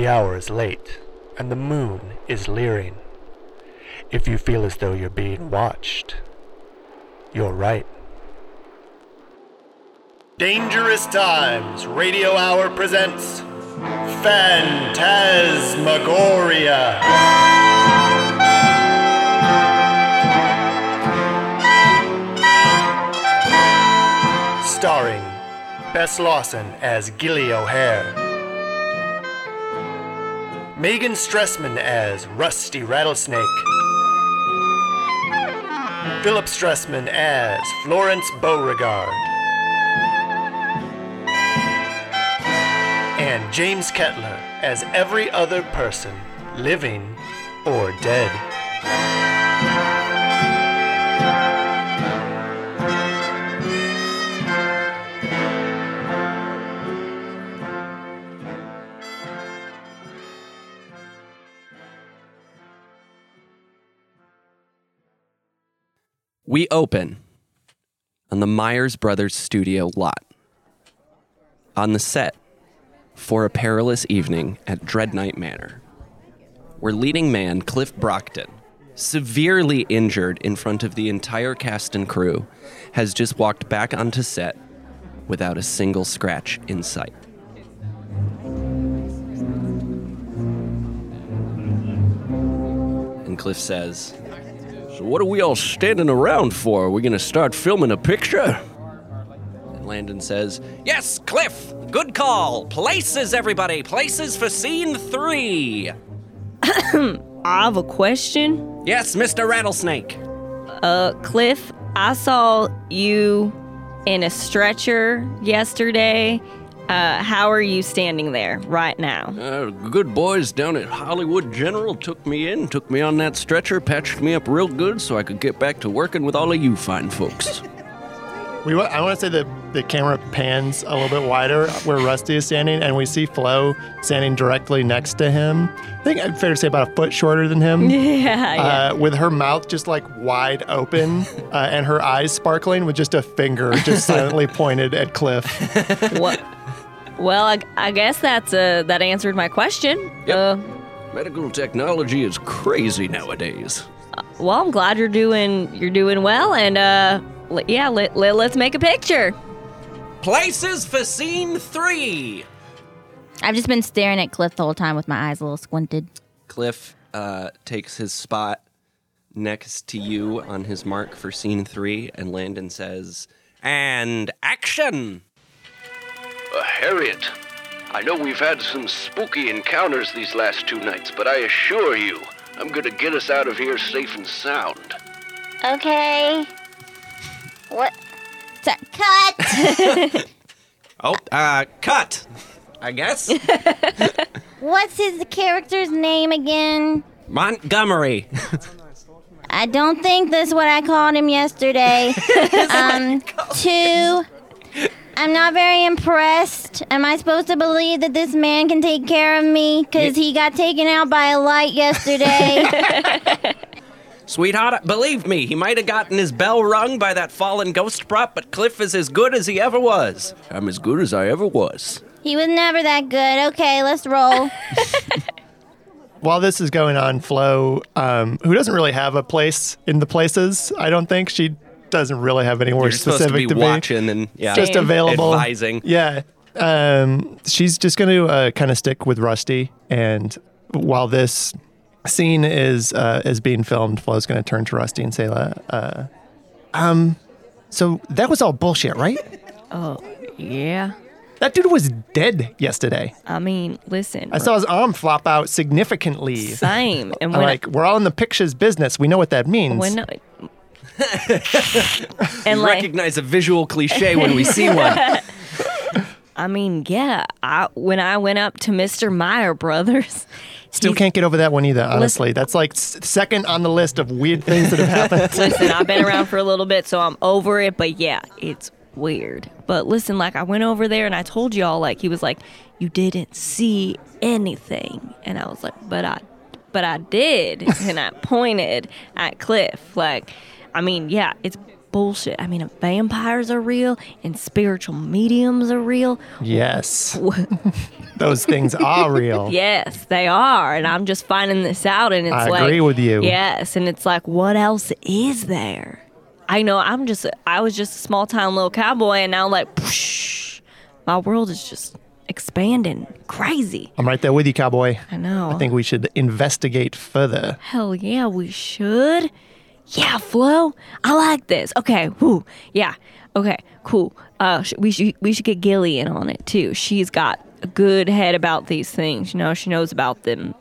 The hour is late, and the moon is leering. If you feel as though you're being watched, you're right. Dangerous Times Radio Hour presents Phantasmagoria. Starring Bess Lawson as Gilly O'Hare, Megan Stressman as Rusty Rattlesnake, Philip Stressman as Florence Beauregard, and James Kettler as every other person, living or dead. We open on the Myers Brothers studio lot. On the set for a perilous evening at Dreadnought Manor, where leading man Cliff Brockton, severely injured in front of the entire cast and crew, has just walked back onto set without a single scratch in sight. And Cliff says, "So what are we all standing around for? Are we going to start filming a picture?" And Landon says, "Yes, Cliff, good call. Places, everybody. Places for scene 3. I have a question. Yes, Mr. Rattlesnake. Cliff, I saw you in a stretcher yesterday. How are you standing there right now?" Good boys down at Hollywood General took me on that stretcher, patched me up real good so I could get back to working with all of you fine folks." I want to say that the camera pans a little bit wider where Rusty is standing, and we see Flo standing directly next to him. I think it's fair to say about a foot shorter than him. Yeah. With her mouth just like wide open and her eyes sparkling with just a finger just silently pointed at Cliff. What? Well, I guess that answered my question. Yep. Medical technology is crazy nowadays. Well, I'm glad you're doing well, and let's make a picture. Places for scene 3. I've just been staring at Cliff the whole time with my eyes a little squinted. Cliff takes his spot next to you on his mark for scene 3, and Landon says, "And action." Harriet, I know we've had some spooky encounters these last 2 nights, but I assure you, I'm going to get us out of here safe and sound. Okay. What? Cut! Cut! I guess. What's his character's name again? Montgomery. I don't think that's what I called him yesterday. I'm not very impressed. Am I supposed to believe that this man can take care of me? Because he got taken out by a light yesterday. Sweetheart, believe me, he might have gotten his bell rung by that fallen ghost prop, but Cliff is as good as he ever was. I'm as good as I ever was. He was never that good. Okay, let's roll. While this is going on, Flo, who doesn't really have a place in the places, I don't think. She doesn't really have anywhere you're specific to be watching and just available advising. She's just going to kind of stick with Rusty, and while this scene is being filmed, Flo's going to turn to Rusty and say, "So that was all bullshit, right?" Oh yeah. That dude was dead yesterday. I mean, listen. I saw his arm flop out significantly. Same. And we're all in the pictures business. We know what that means. And recognize a visual cliche when we see one. I mean, yeah. When I went up to Mr. Myers Brothers, still can't get over that one either. Honestly, that's like second on the list of weird things that have happened. Listen, I've been around for a little bit, so I'm over it. But yeah, it's weird. But listen, I went over there and I told y'all, he was like, "You didn't see anything," and I was like, "But I did," and I pointed at Cliff, I mean, yeah, it's bullshit. I mean, vampires are real and spiritual mediums are real. Yes. Those things are real. Yes, they are. And I'm just finding this out. And it's I agree with you. Yes. And it's like, what else is there? I know I was just a small town little cowboy, and now like, poosh, my world is just expanding crazy. I'm right there with you, cowboy. I know. I think we should investigate further. Hell yeah, we should. Yeah, Flo, I like this. Okay, whoo, yeah, okay, cool. We should get Gilly in on it too. She's got a good head about these things. You know, she knows about them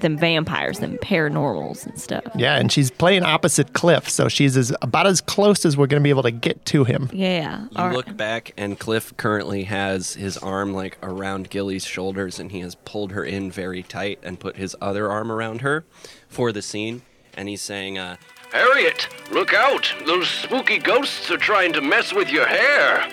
vampires, them paranormals and stuff. Yeah, and she's playing opposite Cliff, so she's about as close as we're going to be able to get to him. Yeah. You look back, and Cliff currently has his arm like around Gilly's shoulders, and he has pulled her in very tight and put his other arm around her for the scene. And he's saying, Harriet, look out. Those spooky ghosts are trying to mess with your hair.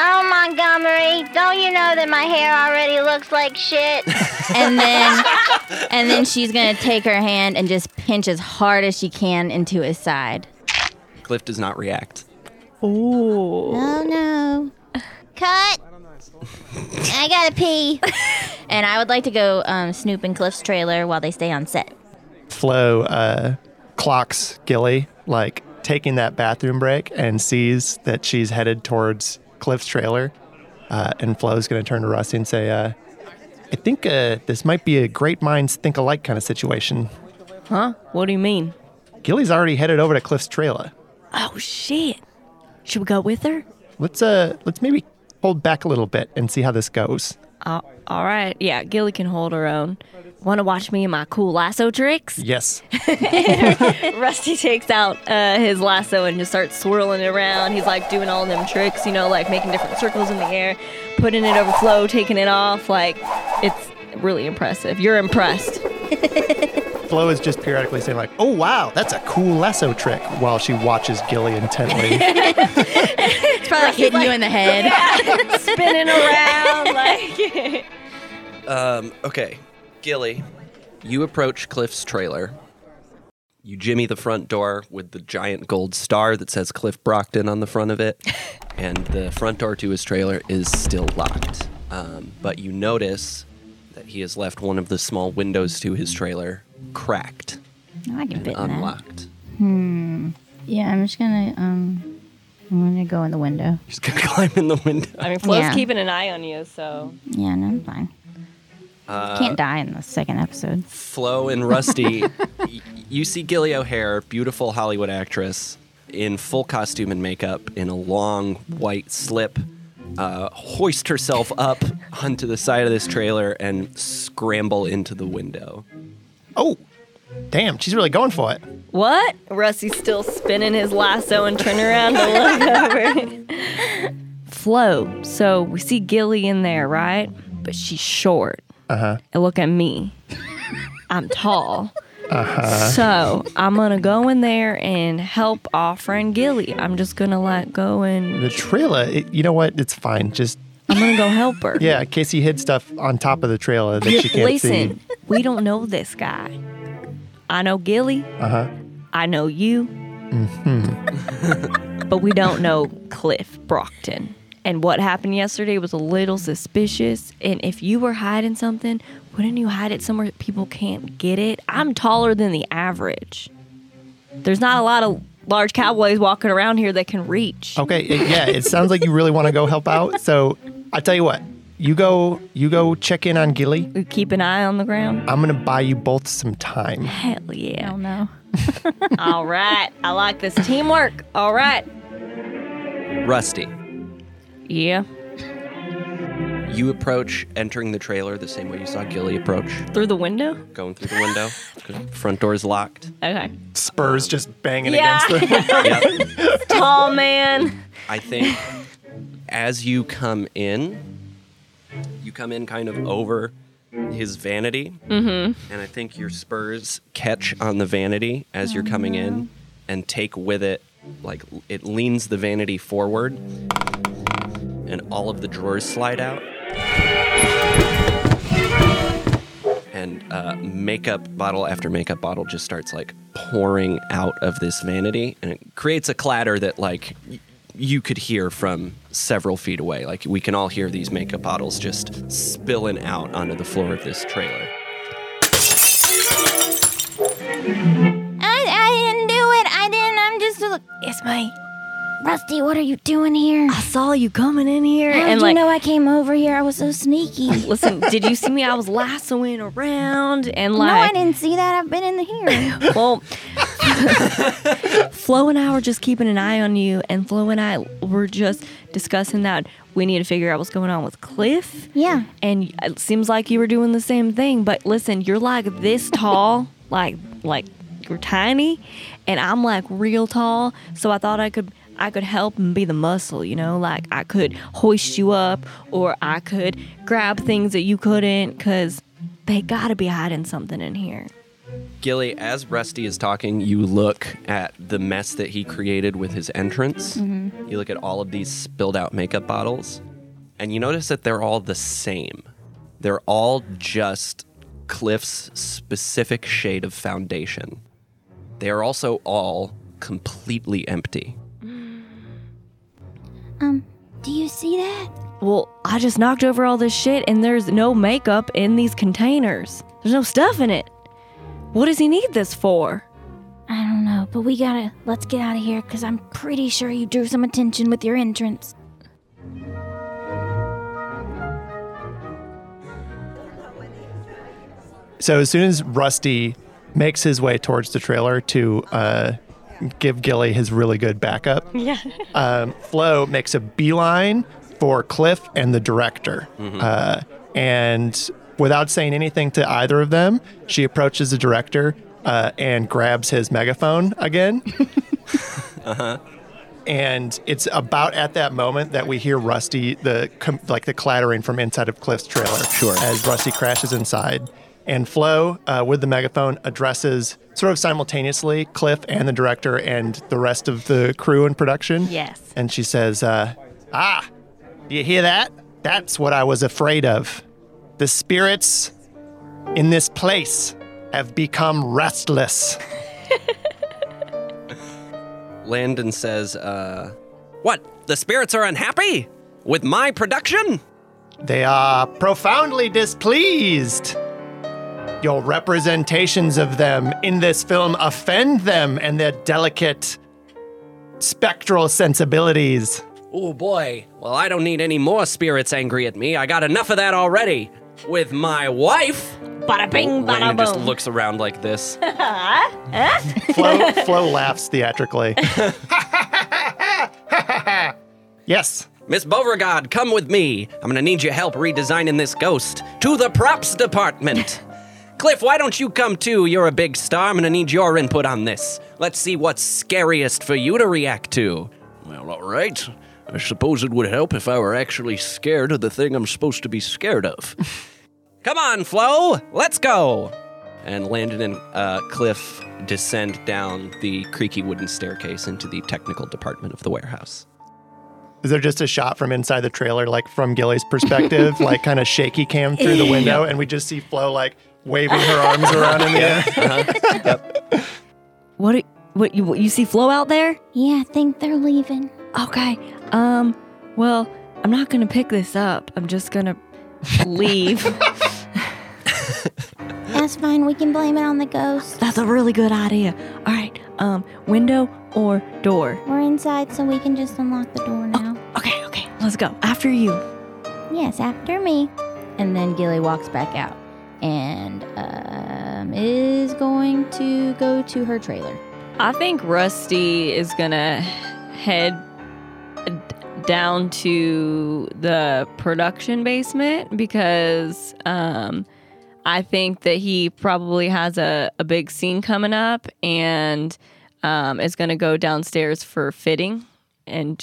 Oh, Montgomery, don't you know that my hair already looks like shit? and then she's going to take her hand and just pinch as hard as she can into his side. Cliff does not react. Ooh. Oh, no. Cut. I gotta pee. And I would like to go snoop in Cliff's trailer while they stay on set. Flo clocks Gilly, like, taking that bathroom break and sees that she's headed towards Cliff's trailer, and Flo's going to turn to Rusty and say, I think this might be a great minds think alike kind of situation. Huh? What do you mean? Gilly's already headed over to Cliff's trailer. Oh, shit. Should we go with her? Let's maybe hold back a little bit and see how this goes. All right. Yeah, Gilly can hold her own. Want to watch me and my cool lasso tricks? Yes. Rusty takes out his lasso and just starts swirling it around. He's like doing all them tricks, you know, like making different circles in the air, putting it over Flo, taking it off. Like, it's really impressive. You're impressed. Flo is just periodically saying like, oh, wow, that's a cool lasso trick while she watches Gilly intently. It's probably hitting you in the head. Yeah, spinning around. Like. Okay. Gilly, you approach Cliff's trailer. You jimmy the front door with the giant gold star that says Cliff Brockton on the front of it. And the front door to his trailer is still locked. But you notice that he has left one of the small windows to his trailer cracked. I can fit in unlocked. That. Yeah, I'm just going to go in the window. Just going to climb in the window. I mean, Flo's keeping an eye on you, so. Yeah, no, I'm fine. Can't die in the second episode. Flo and Rusty, you see Gilly O'Hare, beautiful Hollywood actress, in full costume and makeup, in a long white slip, hoist herself up onto the side of this trailer and scramble into the window. Oh, damn, she's really going for it. What? Rusty's still spinning his lasso and turning around to look over. Flo, so we see Gilly in there, right? But she's short. Uh-huh. And look at me. I'm tall. Uh-huh. So I'm going to go in there and help our friend Gilly. I'm just going to like go in. The trailer, you know what? It's fine. Just. I'm going to go help her. Yeah, in case he hid stuff on top of the trailer that she can't see. Listen, we don't know this guy. I know Gilly. Uh-huh. I know you. Mm-hmm. But we don't know Cliff Brockton. And what happened yesterday was a little suspicious. And if you were hiding something, wouldn't you hide it somewhere that people can't get it? I'm taller than the average. There's not a lot of large cowboys walking around here that can reach. Okay, it sounds like you really want to go help out. So I tell you what, you go check in on Gilly. You keep an eye on the ground. I'm going to buy you both some time. Hell yeah. Oh, no. All right. I like this teamwork. All right. Rusty. Yeah. You approach entering the trailer the same way you saw Gilly approach. Through the window? Going through the window. Front door's locked. Okay. Spurs just banging against the window. Yep. Tall man. I think as you come in kind of over his vanity. Mm-hmm. And I think your spurs catch on the vanity as you're coming in and take with it, like it leans the vanity forward. And all of the drawers slide out. And and makeup bottle after makeup bottle just starts like pouring out of this vanity, and it creates a clatter that like you could hear from several feet away. Like we can all hear these makeup bottles just spilling out onto the floor of this trailer. I didn't do it. It's my... Rusty, what are you doing here? I saw you coming in here. How did you know I came over here? I was so sneaky. Listen, did you see me? I was lassoing around and like... No, I didn't see that. I've been in here. Well, Flo and I were just keeping an eye on you, and Flo and I were just discussing that we need to figure out what's going on with Cliff. Yeah. And it seems like you were doing the same thing, but listen, you're like this tall, like you're tiny, and I'm like real tall, so I thought I could help and be the muscle, you know? Like, I could hoist you up, or I could grab things that you couldn't, because they gotta be hiding something in here. Gilly, as Rusty is talking, you look at the mess that he created with his entrance. Mm-hmm. You look at all of these spilled out makeup bottles, and you notice that they're all the same. They're all just Cliff's specific shade of foundation. They are also all completely empty. Do you see that? Well, I just knocked over all this shit, and there's no makeup in these containers. There's no stuff in it. What does he need this for? I don't know, but let's get out of here, because I'm pretty sure you drew some attention with your entrance. So as soon as Rusty makes his way towards the trailer to, give Gilly his really good backup. Yeah. Flo makes a beeline for Cliff and the director. Mm-hmm. And without saying anything to either of them, she approaches the director and grabs his megaphone again. Uh-huh. And it's about at that moment that we hear Rusty, the clattering from inside of Cliff's trailer. Sure. As Rusty crashes inside. And Flo, with the megaphone, addresses sort of simultaneously Cliff and the director and the rest of the crew in production. Yes. And she says, do you hear that? That's what I was afraid of. The spirits in this place have become restless. Landon says, what? The spirits are unhappy with my production? They are profoundly displeased. Your representations of them in this film offend them and their delicate spectral sensibilities. Oh boy, well I don't need any more spirits angry at me. I got enough of that already. With my wife. Bada bing, bada boom. Just looks around like this. Flo laughs theatrically. Yes. Miss Beauregard, come with me. I'm gonna need your help redesigning this ghost. To the props department. Cliff, why don't you come too? You're a big star. I'm going to need your input on this. Let's see what's scariest for you to react to. Well, all right. I suppose it would help if I were actually scared of the thing I'm supposed to be scared of. Come on, Flo. Let's go. And Landon and Cliff descend down the creaky wooden staircase into the technical department of the warehouse. Is there just a shot from inside the trailer, like from Gilly's perspective, like kind of shaky cam through the window, and we just see Flo like waving her arms around in the air? Uh-huh. Yep. What you see Flo out there? Yeah, I think they're leaving. Okay. Well, I'm not gonna pick this up. I'm just gonna leave. That's fine. We can blame it on the ghost. That's a really good idea. All right. Window or door? We're inside, so we can just unlock the door now. Oh, okay. Let's go. After you. Yes, after me. And then Gilly walks back out and is going to go to her trailer. I think Rusty is going to head down to the production basement because... I think that he probably has a big scene coming up and is going to go downstairs for fitting and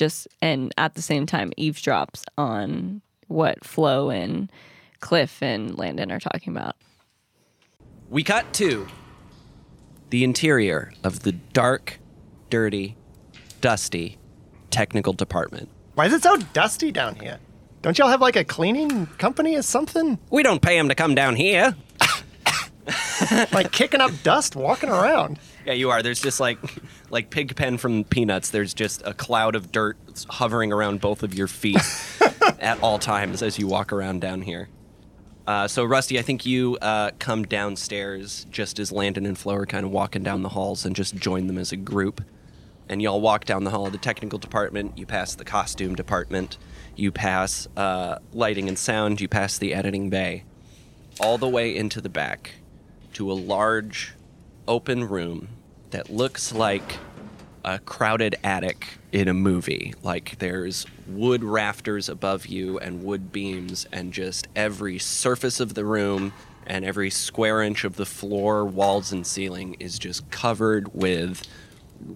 at the same time eavesdrops on what Flo and Cliff and Landon are talking about. We cut to the interior of the dark, dirty, dusty technical department. Why is it so dusty down here? Don't y'all have, like, a cleaning company or something? We don't pay him to come down here. Like kicking up dust, walking around. Yeah, you are. There's just like Pigpen from Peanuts. There's just a cloud of dirt hovering around both of your feet at all times as you walk around down here. So, Rusty, I think you come downstairs just as Landon and Flo are kind of walking down the halls and just join them as a group. And y'all walk down the hall of the technical department. You pass the costume department. You pass lighting and sound. You pass the editing bay. All the way into the back to a large open room that looks like a crowded attic in a movie. Like there's wood rafters above you and wood beams and just every surface of the room and every square inch of the floor, walls, and ceiling is just covered with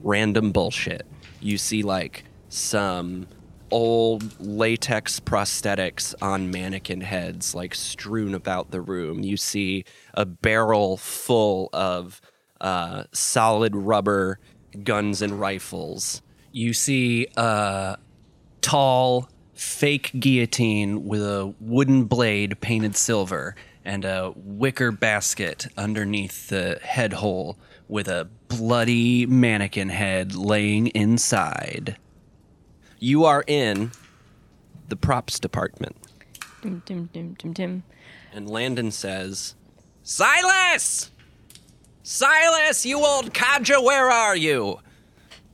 random bullshit. You see like some old latex prosthetics on mannequin heads like strewn about the room. You see a barrel full of solid rubber guns and rifles. You see a tall fake guillotine with a wooden blade painted silver and a wicker basket underneath the head hole with a bloody mannequin head laying inside. You are in the props department. Dum, dum, dum, dum, dum. And Landon says, Silas! Silas, you old codger, where are you?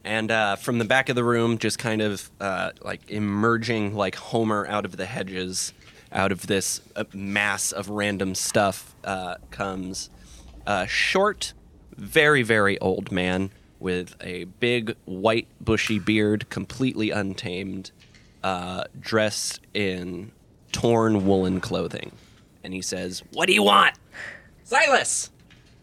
And from the back of the room, just kind of like emerging like Homer out of the hedges, out of this mass of random stuff comes a short, very, very old man with a big, white, bushy beard, completely untamed, dressed in torn woolen clothing. And he says, What do you want? Silas!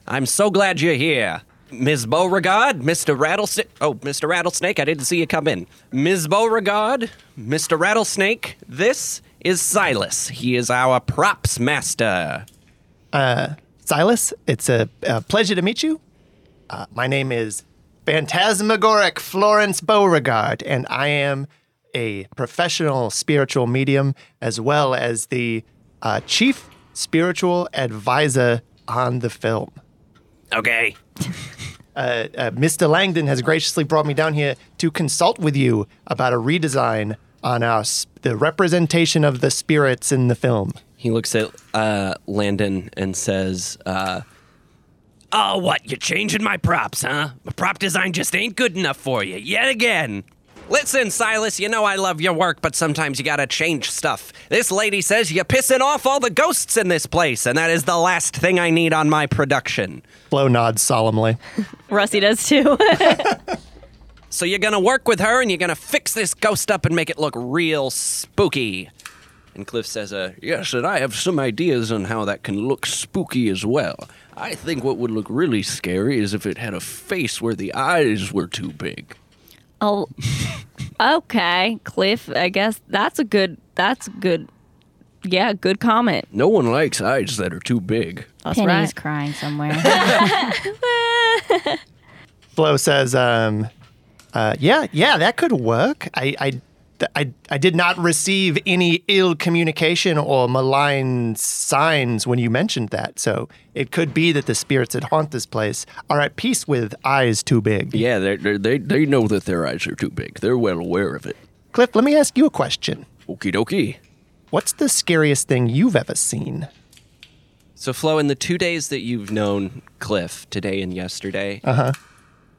I'm so glad you're here. Ms. Beauregard, Mr. Rattlesnake. Oh, Mr. Rattlesnake, I didn't see you come in. Ms. Beauregard, Mr. Rattlesnake, this is Silas. He is our props master. Silas, it's a pleasure to meet you. My name is Phantasmagoric Florence Beauregard, and I am a professional spiritual medium as well as the chief spiritual advisor on the film. Okay. Mr. Langdon has graciously brought me down here to consult with you about a redesign on the representation of the spirits in the film. He looks at Landon and says, Oh, what? You're changing my props, huh? My prop design just ain't good enough for you, yet again. Listen, Silas, you know I love your work, but sometimes you gotta change stuff. This lady says you're pissing off all the ghosts in this place, and that is the last thing I need on my production. Blow nods solemnly. Rusty does too. So you're gonna work with her, and you're gonna fix this ghost up and make it look real spooky. And Cliff says, Yes, and I have some ideas on how that can look spooky as well. I think what would look really scary is if it had a face where the eyes were too big. Oh, okay, Cliff, I guess that's a good, yeah, good comment. No one likes eyes that are too big. That's Penny's right. Crying somewhere. Flo says, yeah, that could work. I did not receive any ill communication or malign signs when you mentioned that, so it could be that the spirits that haunt this place are at peace with eyes too big. Yeah, they know that their eyes are too big. They're well aware of it. Cliff, let me ask you a question. Okie dokie. What's the scariest thing you've ever seen? So, Flo, in the 2 days that you've known Cliff, today and yesterday... Uh-huh.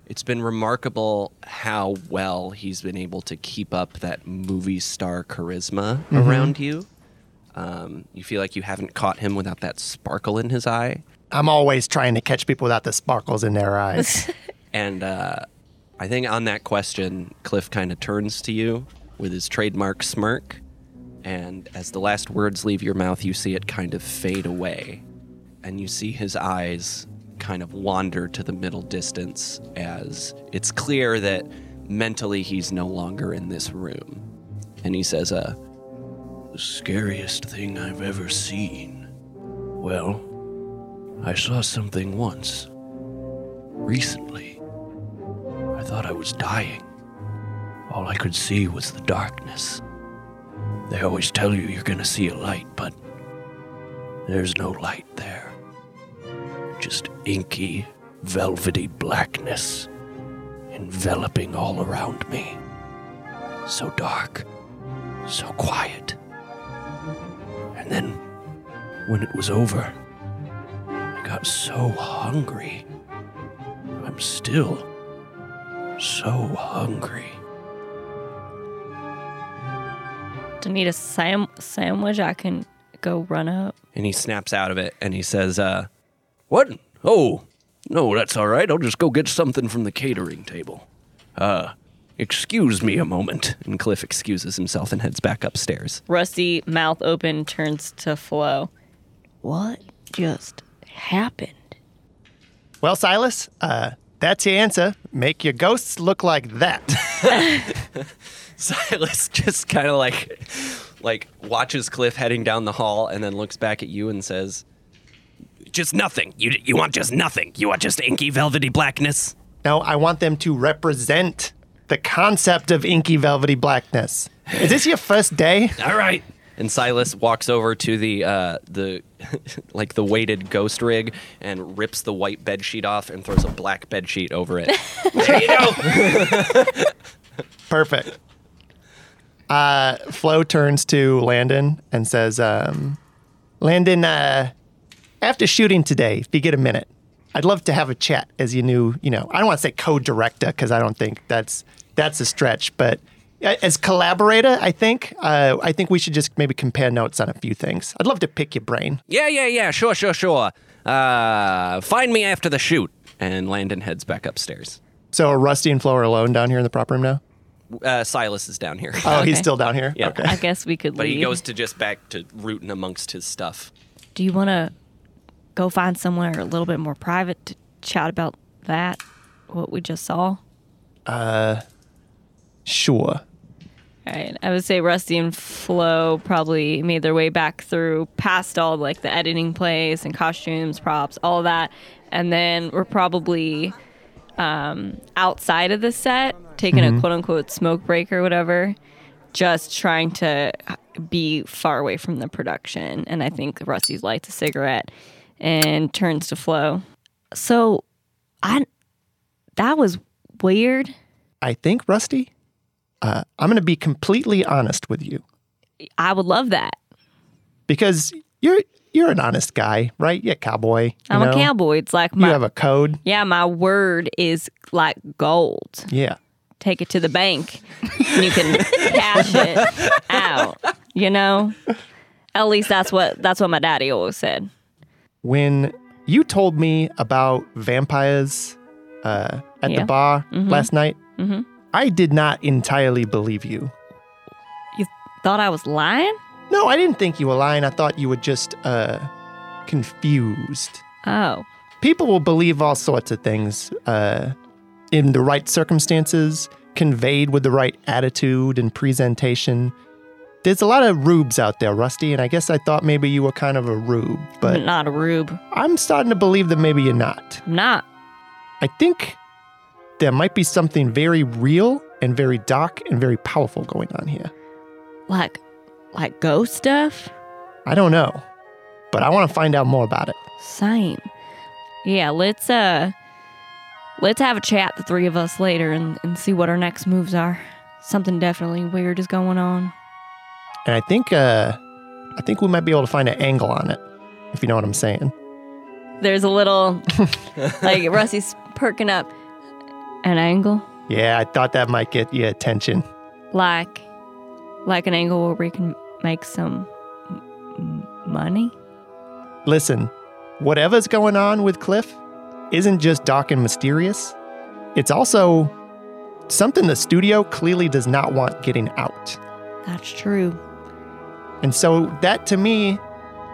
It's been remarkable how well he's been able to keep up that movie star charisma around you. You feel like you haven't caught him without that sparkle in his eye. I'm always trying to catch people without the sparkles in their eyes. And I think on that question, Cliff kind of turns to you with his trademark smirk. And as the last words leave your mouth, you see it kind of fade away. And you see his eyes kind of wander to the middle distance as it's clear that mentally he's no longer in this room. And he says, The scariest thing I've ever seen. Well, I saw something once. Recently. I thought I was dying. All I could see was the darkness. They always tell you you're gonna see a light, but there's no light there. just inky, velvety blackness enveloping all around me. So dark, so quiet. And then, when it was over, I got so hungry. I'm still so hungry. Do you need a sandwich? I can go run up. And he snaps out of it and he says, what? Oh, no, that's all right. I'll just go get something from the catering table. Excuse me a moment. And Cliff excuses himself and heads back upstairs. Rusty, mouth open, turns to Flo. What just happened? Well, Silas, that's your answer. Make your ghosts look like that. Silas just kind of like watches Cliff heading down the hall and then looks back at you and says, just nothing. You want just nothing. You want just inky, velvety blackness. No, I want them to represent the concept of inky, velvety blackness. Is this your first day? All right. And Silas walks over to the weighted ghost rig and rips the white bedsheet off and throws a black bedsheet over it. There you go. Perfect. Flo turns to Landon and says, Landon, after shooting today, if you get a minute, I'd love to have a chat as your new, I don't want to say co-director because I don't think that's a stretch, but as collaborator, I think we should just maybe compare notes on a few things. I'd love to pick your brain. Yeah, sure. Find me after the shoot. And Landon heads back upstairs. So are Rusty and Flo are alone down here in the prop room now? Silas is down here. Oh, okay. He's still down here? Yeah. Okay. I guess we could leave. But he goes to just back to rooting amongst his stuff. Do you want to go find somewhere a little bit more private to chat about that, what we just saw? Sure. All right. I would say Rusty and Flo probably made their way back through past all the editing place and costumes, props, all of that. And then we're probably outside of the set, taking a quote-unquote smoke break or whatever, just trying to be far away from the production. And I think Rusty lights a cigarette and turns to Flo. So, that was weird. I think, Rusty, I'm going to be completely honest with you. I would love that. Because you're an honest guy, right? You're a cowboy. I'm a cowboy. It's like you have a code. Yeah, my word is like gold. Yeah. Take it to the bank and you can cash it out, At least that's what my daddy always said. When you told me about vampires at the bar last night, I did not entirely believe you. You thought I was lying? No, I didn't think you were lying. I thought you were just confused. Oh. People will believe all sorts of things in the right circumstances, conveyed with the right attitude and presentation. There's a lot of rubes out there, Rusty, and I guess I thought maybe you were kind of a rube, but... I'm not a rube. I'm starting to believe that maybe you're not. I'm not. I think there might be something very real and very dark and very powerful going on here. Like ghost stuff? I don't know, but I want to find out more about it. Same. Yeah, let's have a chat, the three of us, later and see what our next moves are. Something definitely weird is going on. And I think we might be able to find an angle on it, if you know what I'm saying. There's a little, Rusty's perking up. An angle? Yeah, I thought that might get your attention. Like an angle where we can make some money? Listen, whatever's going on with Cliff isn't just dark and mysterious. It's also something the studio clearly does not want getting out. That's true. And so that, to me,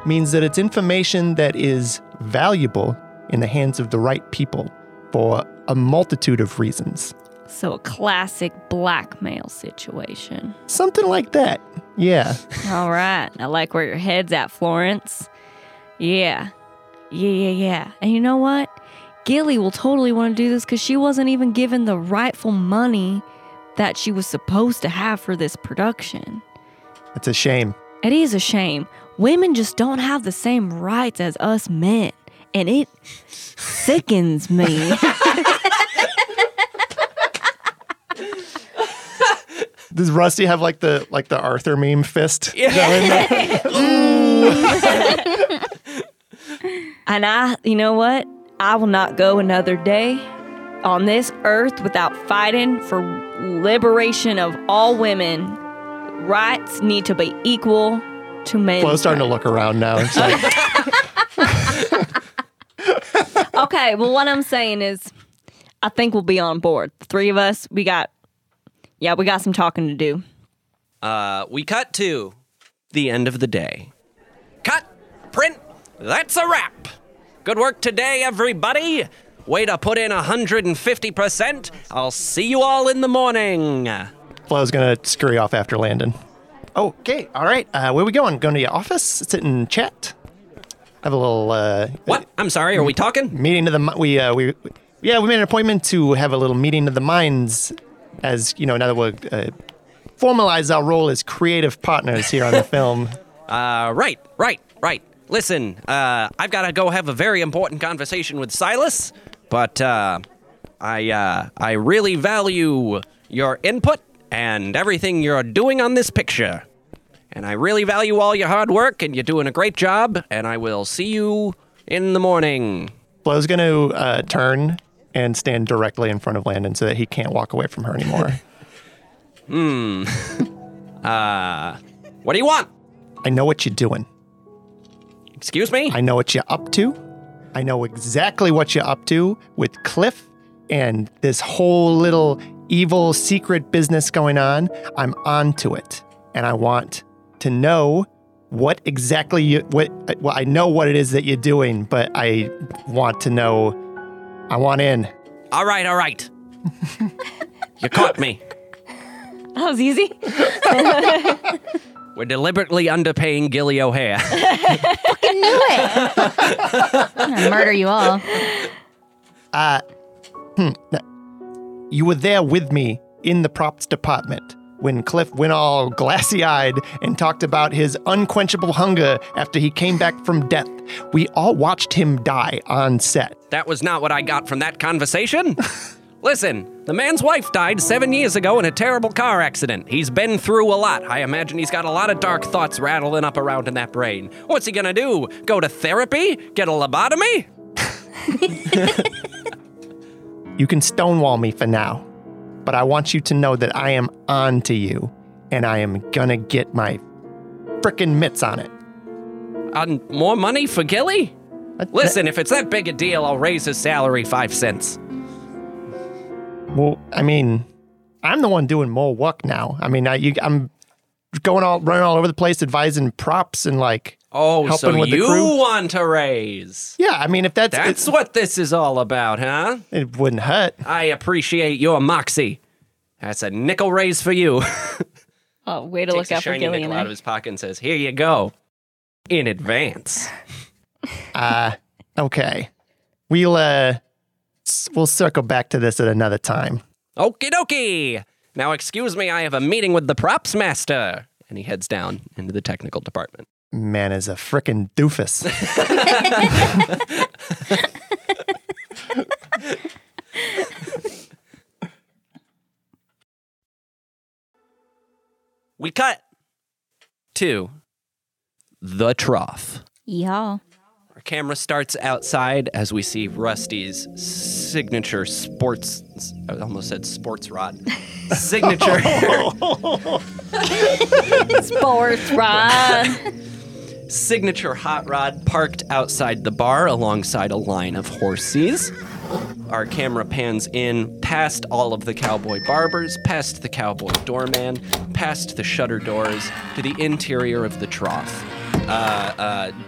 means that it's information that is valuable in the hands of the right people for a multitude of reasons. So a classic blackmail situation. Something like that, yeah. All right. I like where your head's at, Florence. Yeah. And you know what? Gilly will totally want to do this because she wasn't even given the rightful money that she was supposed to have for this production. It's a shame. It is a shame. Women just don't have the same rights as us men. and it sickens me. Does Rusty have like the Arthur meme fist? Yeah. And you know what? I will not go another day on this earth without fighting for liberation of all women. Rights need to be equal to men. Flo's starting to look around now. It's like... Okay, well, what I'm saying is I think we'll be on board. The three of us, we got some talking to do. We cut to the end of the day. Cut, print, that's a wrap. Good work today, everybody. Way to put in 150%. I'll see you all in the morning. Flo's going to scurry off after Landon. Okay, all right. Where we going? Going to your office? Sit and chat? Have a little... what? I'm sorry, are we talking? Meeting of the... We made an appointment to have a little meeting of the minds. As, you know, now that we'll formalize our role as creative partners here on the film. Right. Listen, I've got to go have a very important conversation with Silas, but I really value your input and everything you're doing on this picture. And I really value all your hard work, and you're doing a great job, and I will see you in the morning. Flo's going to turn... and stand directly in front of Landon so that he can't walk away from her anymore. What do you want? I know what you're doing. Excuse me? I know what you're up to. I know exactly what you're up to with Cliff and this whole little evil secret business going on. I'm onto it. And I want to know what exactly I know what it is that you're doing, but I want to know... I want in. All right. You caught me. That was easy. We're deliberately underpaying Gilly O'Hare. I fucking knew it. I'm gonna murder you all. You were there with me in the props department when Cliff went all glassy-eyed and talked about his unquenchable hunger after he came back from death. We all watched him die on set. That was not what I got from that conversation. Listen, the man's wife died 7 years ago in a terrible car accident. He's been through a lot. I imagine he's got a lot of dark thoughts rattling up around in that brain. What's he gonna do? Go to therapy? Get a lobotomy? You can stonewall me for now, but I want you to know that I am on to you, and I am gonna get my frickin' mitts on it. On more money for Gilly? Listen, if it's that big a deal, I'll raise his salary 5 cents. Well, I mean, I'm the one doing more work now. I mean, I'm going running all over the place, advising props and helping with the crew. Oh, so you want to raise? Yeah, I mean, if that's what this is all about, huh? It wouldn't hurt. I appreciate your moxie. That's a nickel raise for you. Oh, way to look out for Gilly. Takes a shiny nickel out of his pocket and says, "Here you go, in advance." Okay. We'll circle back to this at another time. Okie dokie. Now, excuse me, I have a meeting with the props master. And he heads down into the technical department. Man is a frickin' doofus. We cut to the trough. Y'all. Our camera starts outside as we see Rusty's signature I almost said sports rod. Signature. Sports rod. Signature hot rod parked outside the bar alongside a line of horses. Our camera pans in past all of the cowboy barbers, past the cowboy doorman, past the shutter doors, to the interior of the trough.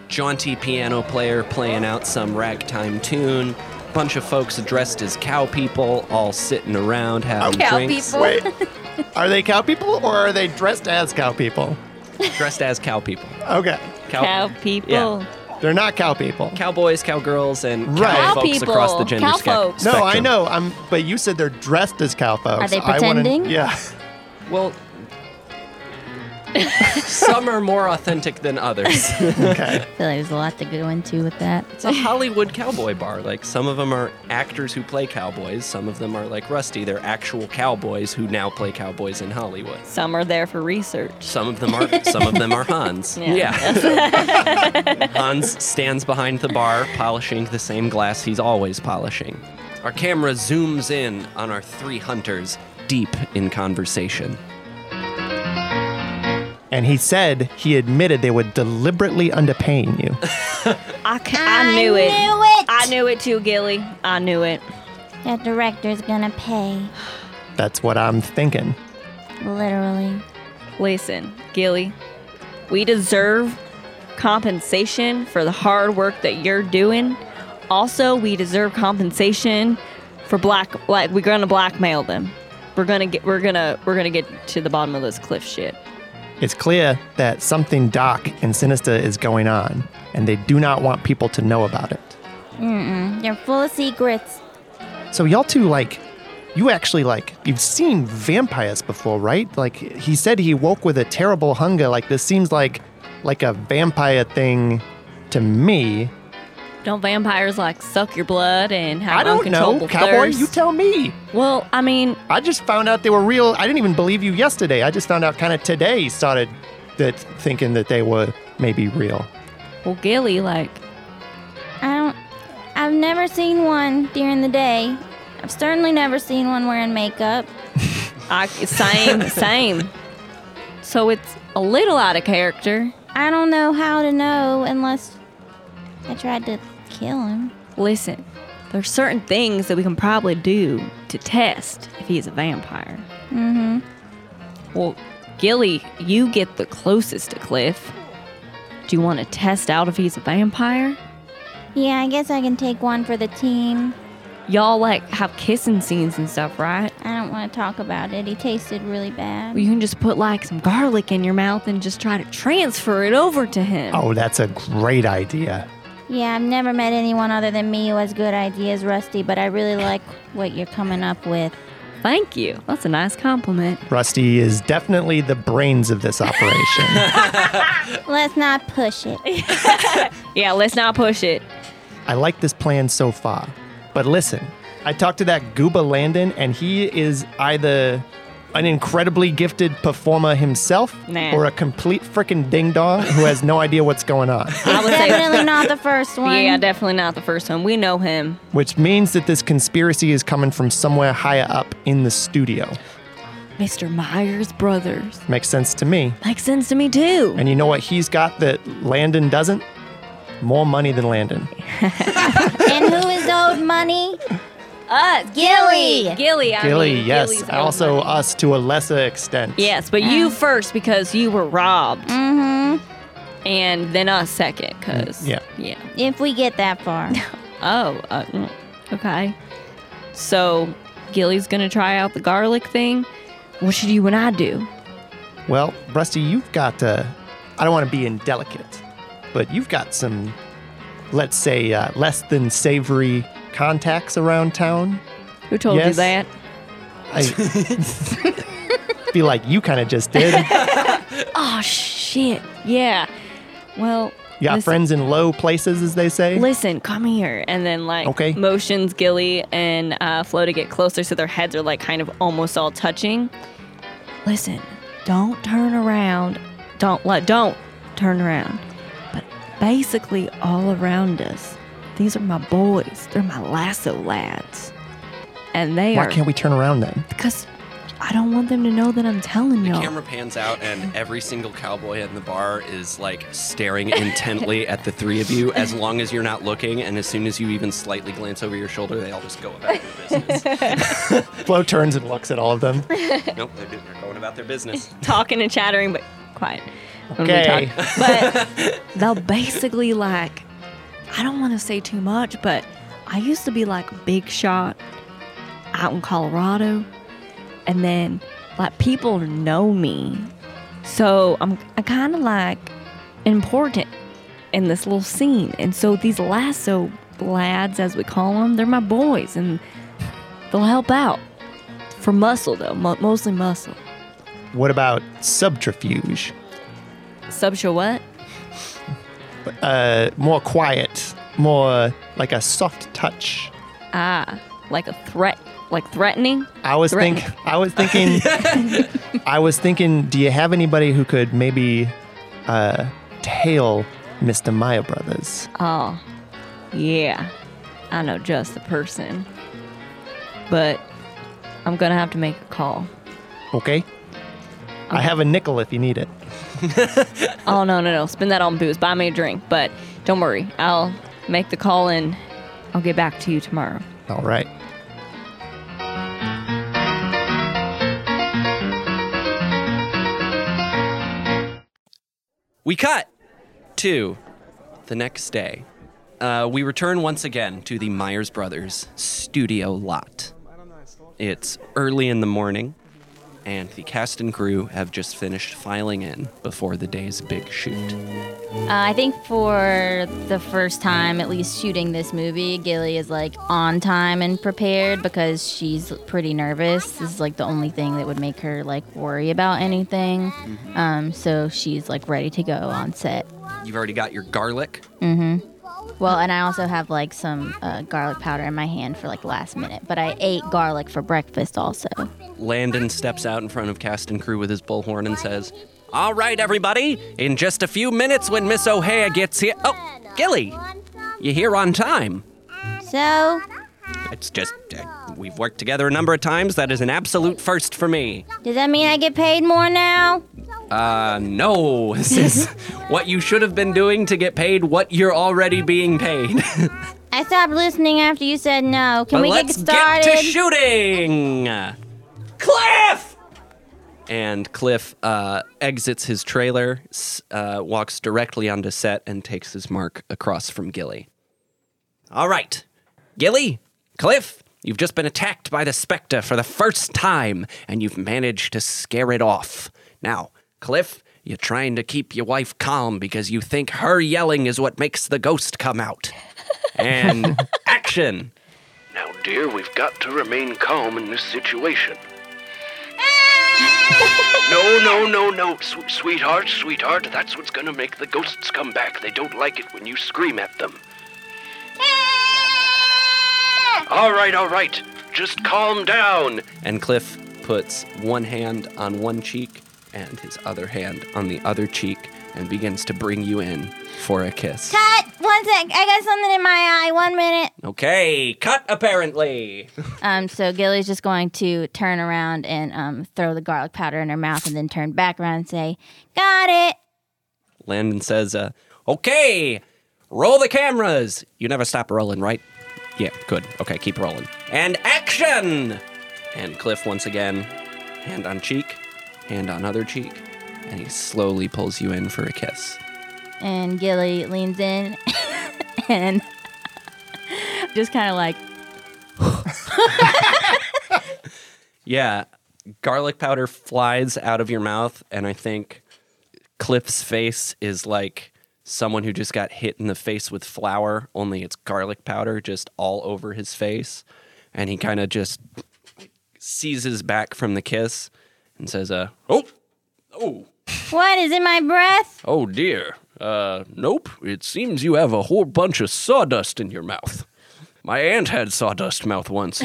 Jaunty piano player playing out some ragtime tune. Bunch of folks dressed as cow people, all sitting around having drinks. Cow people. Wait, are they cow people or are they dressed as cow people? Dressed as cow people. Okay. Cow people. Yeah. They're not cow people. Cowboys, cowgirls, and cow folks people. Across the gender spectrum. No, I know. But you said they're dressed as cow folks. Are they pretending? Yeah. Well. Some are more authentic than others. Okay. I feel like there's a lot to go into with that. It's a Hollywood cowboy bar. Like, some of them are actors who play cowboys. Some of them are like Rusty. They're actual cowboys who now play cowboys in Hollywood. Some are there for research. Some of them aren't. Some of them are Hans. Yeah. Hans stands behind the bar, polishing the same glass he's always polishing. Our camera zooms in on our three hunters, deep in conversation. And he said he admitted they were deliberately underpaying you. I knew it. I knew it too, Gilly. I knew it. That director's gonna pay. That's what I'm thinking. Literally. Listen, Gilly, we deserve compensation for the hard work that you're doing. Also, we deserve compensation for like, we're gonna blackmail them. We're gonna get to the bottom of this Cliff shit. It's clear that something dark and sinister is going on, and they do not want people to know about it. They're full of secrets. So y'all two, you've seen vampires before, right? Like, he said he woke with a terrible hunger. Like, this seems like a vampire thing to me. Don't vampires, suck your blood and have uncontrollable thirst? I don't know, Cowboy, you tell me. Well, I mean... I just found out they were real. I didn't even believe you yesterday. I just found out kind of today started thinking that they were maybe real. Well, Gilly, I've never seen one during the day. I've certainly never seen one wearing makeup. Same. So it's a little out of character. I don't know how to know unless... I tried to kill him. Listen, there's certain things that we can probably do to test if he's a vampire. Mm-hmm. Well, Gilly, you get the closest to Cliff. Do you want to test out if he's a vampire? Yeah, I guess I can take one for the team. Y'all, have kissing scenes and stuff, right? I don't want to talk about it. He tasted really bad. Well, you can just put, some garlic in your mouth and just try to transfer it over to him. Oh, that's a great idea. Yeah, I've never met anyone other than me who has good ideas, Rusty, but I really like what you're coming up with. Thank you. That's a nice compliment. Rusty is definitely the brains of this operation. Let's not push it. Yeah, let's not push it. I like this plan so far, but listen, I talked to that Gooba Landon, and he is either an incredibly gifted performer himself or a complete frickin' ding-dong who has no idea what's going on. I would definitely not the first one. Yeah, definitely not the first one. We know him. Which means that this conspiracy is coming from somewhere higher up in the studio. Mr. Myers Brothers. Makes sense to me. Makes sense to me, too. And you know what he's got that Landon doesn't? More money than Landon. And who is owed money? Us, Gilly. Gilly, yes. Gilly's also money. Us to a lesser extent. Yes, but you first because you were robbed. Mm-hmm. And then us second because... Yeah. If we get that far. Okay. So, Gilly's going to try out the garlic thing. What should you and I do? Well, Rusty, you've got to... I don't want to be indelicate, but you've got some, let's say, less than savory... contacts around town. Who told you that? I feel like you kind of just did. Oh, shit. Yeah. Well, you got friends in low places, as they say? Listen, come here. And then, okay. Motions Gilly and Flo to get closer so their heads are, kind of almost all touching. Listen, don't turn around. Don't turn around. But basically all around us. These are my boys. They're my lasso lads. And they Why can't we turn around then? Because I don't want them to know that I'm telling y'all. The camera pans out and every single cowboy in the bar is staring intently at the three of you as long as you're not looking. And as soon as you even slightly glance over your shoulder, they all just go about their business. Flo turns and looks at all of them. Nope, they're going about their business. Talking and chattering, but quiet. Okay. But they'll basically I don't want to say too much, but I used to be a big shot out in Colorado, and then people know me, so I'm kind of important in this little scene. And so these lasso lads, as we call them, they're my boys, and they'll help out for muscle though, mostly muscle. What about subterfuge? Subsure what? More quiet, more like a soft touch. Ah, like a threat, like threatening. I was thinking. Do you have anybody who could maybe tail Mr. Myers Brothers? Oh, yeah, I know just the person, but I'm gonna have to make a call. Okay. I have a nickel if you need it. Oh, no. Spend that on booze. Buy me a drink. But don't worry. I'll make the call and I'll get back to you tomorrow. All right. We cut to the next day. We return once again to the Myers Brothers studio lot. It's early in the morning, and the cast and crew have just finished filing in before the day's big shoot. I think for the first time, at least shooting this movie, Gilly is like on time and prepared because she's pretty nervous. This is like the only thing that would make her like worry about anything. Mm-hmm. So she's like ready to go on set. You've already got your garlic. Mm-hmm. Well, and I also have like some garlic powder in my hand for like last minute, but I ate garlic for breakfast also. Landon steps out in front of cast and crew with his bullhorn and says, "All right, everybody, in just a few minutes when Miss O'Hare gets here." Oh, Gilly, you're here on time. So? It's just, we've worked together a number of times. That is an absolute first for me. Does that mean I get paid more now? No. This is what you should have been doing to get paid what you're already being paid. I stopped listening after you said no. Can but we get started? Let's get to shooting! Cliff! And Cliff exits his trailer, walks directly onto set, and takes his mark across from Gilly. All right. Gilly, Cliff, you've just been attacked by the Spectre for the first time, and you've managed to scare it off. Now, Cliff, you're trying to keep your wife calm because you think her yelling is what makes the ghost come out. And action! Now, dear, we've got to remain calm in this situation. No. Sweetheart, that's what's going to make the ghosts come back. They don't like it when you scream at them. All right. Just calm down. And Cliff puts one hand on one cheek and his other hand on the other cheek and begins to bring you in for a kiss. Cut! 1 sec. I got something in my eye. 1 minute. Okay. Cut, apparently. So Gilly's just going to turn around and throw the garlic powder in her mouth and then turn back around and say, "Got it." Landon says, okay, roll the cameras. You never stop rolling, right? Yeah, good. Okay, keep rolling. And action! And Cliff, once again, hand on cheek, hand on other cheek, and he slowly pulls you in for a kiss. And Gilly leans in and just kind of like... Yeah, garlic powder flies out of your mouth, and I think Cliff's face is like... someone who just got hit in the face with flour, only it's garlic powder just all over his face. And he kind of just seizes back from the kiss and says, Oh. What, is it my breath? Oh, dear. Nope. It seems you have a whole bunch of sawdust in your mouth. My aunt had sawdust mouth once.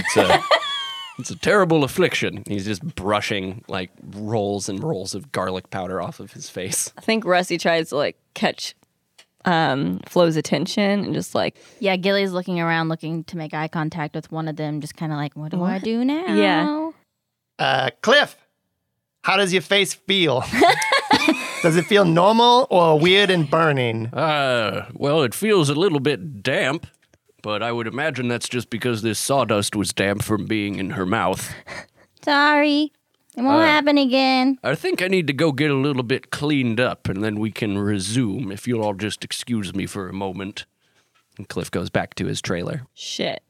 It's a terrible affliction. He's just brushing, like, rolls and rolls of garlic powder off of his face. I think Rusty tries to, like, catch... Flo's attention and just like... Yeah, Gilly's looking around, looking to make eye contact with one of them, just kind of like, what do I do now? Yeah. Cliff, how does your face feel? Does it feel normal or weird and burning? Well, it feels a little bit damp, but I would imagine that's just because this sawdust was damp from being in her mouth. Sorry. It won't happen again. I think I need to go get a little bit cleaned up, and then we can resume, if you'll all just excuse me for a moment. And Cliff goes back to his trailer. Shit.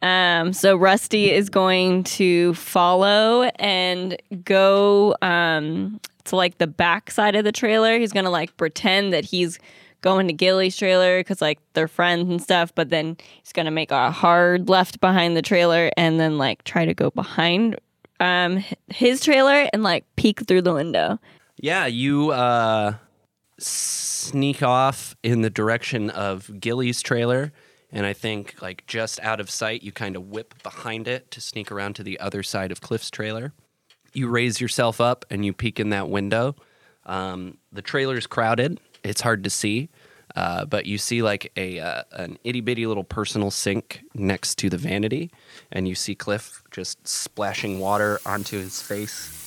So Rusty is going to follow and go to, like, the back side of the trailer. He's going to, like, pretend that he's going to Gilly's trailer because, like, they're friends and stuff, but then he's going to make a hard left behind the trailer and then, like, try to go behind his trailer and like peek through the window. Yeah, you sneak off in the direction of Gilly's trailer, and I think like just out of sight, you kind of whip behind it to sneak around to the other side of Cliff's trailer. You raise yourself up and you peek in that window. The trailer's crowded. It's hard to see, but you see like an itty-bitty little personal sink next to the vanity, and you see Cliff just splashing water onto his face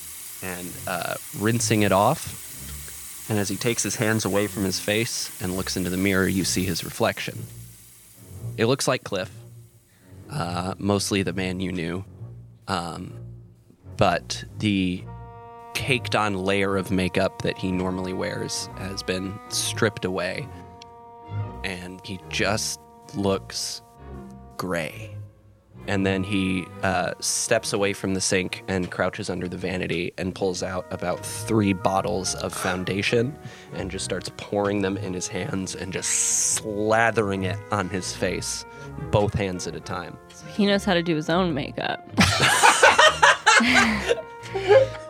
and rinsing it off. And as he takes his hands away from his face and looks into the mirror, you see his reflection. It looks like Cliff, mostly the man you knew, but the caked-on layer of makeup that he normally wears has been stripped away, and he just looks gray. And then he steps away from the sink and crouches under the vanity and pulls out about 3 bottles of foundation and just starts pouring them in his hands and just slathering it on his face, both hands at a time. So he knows how to do his own makeup.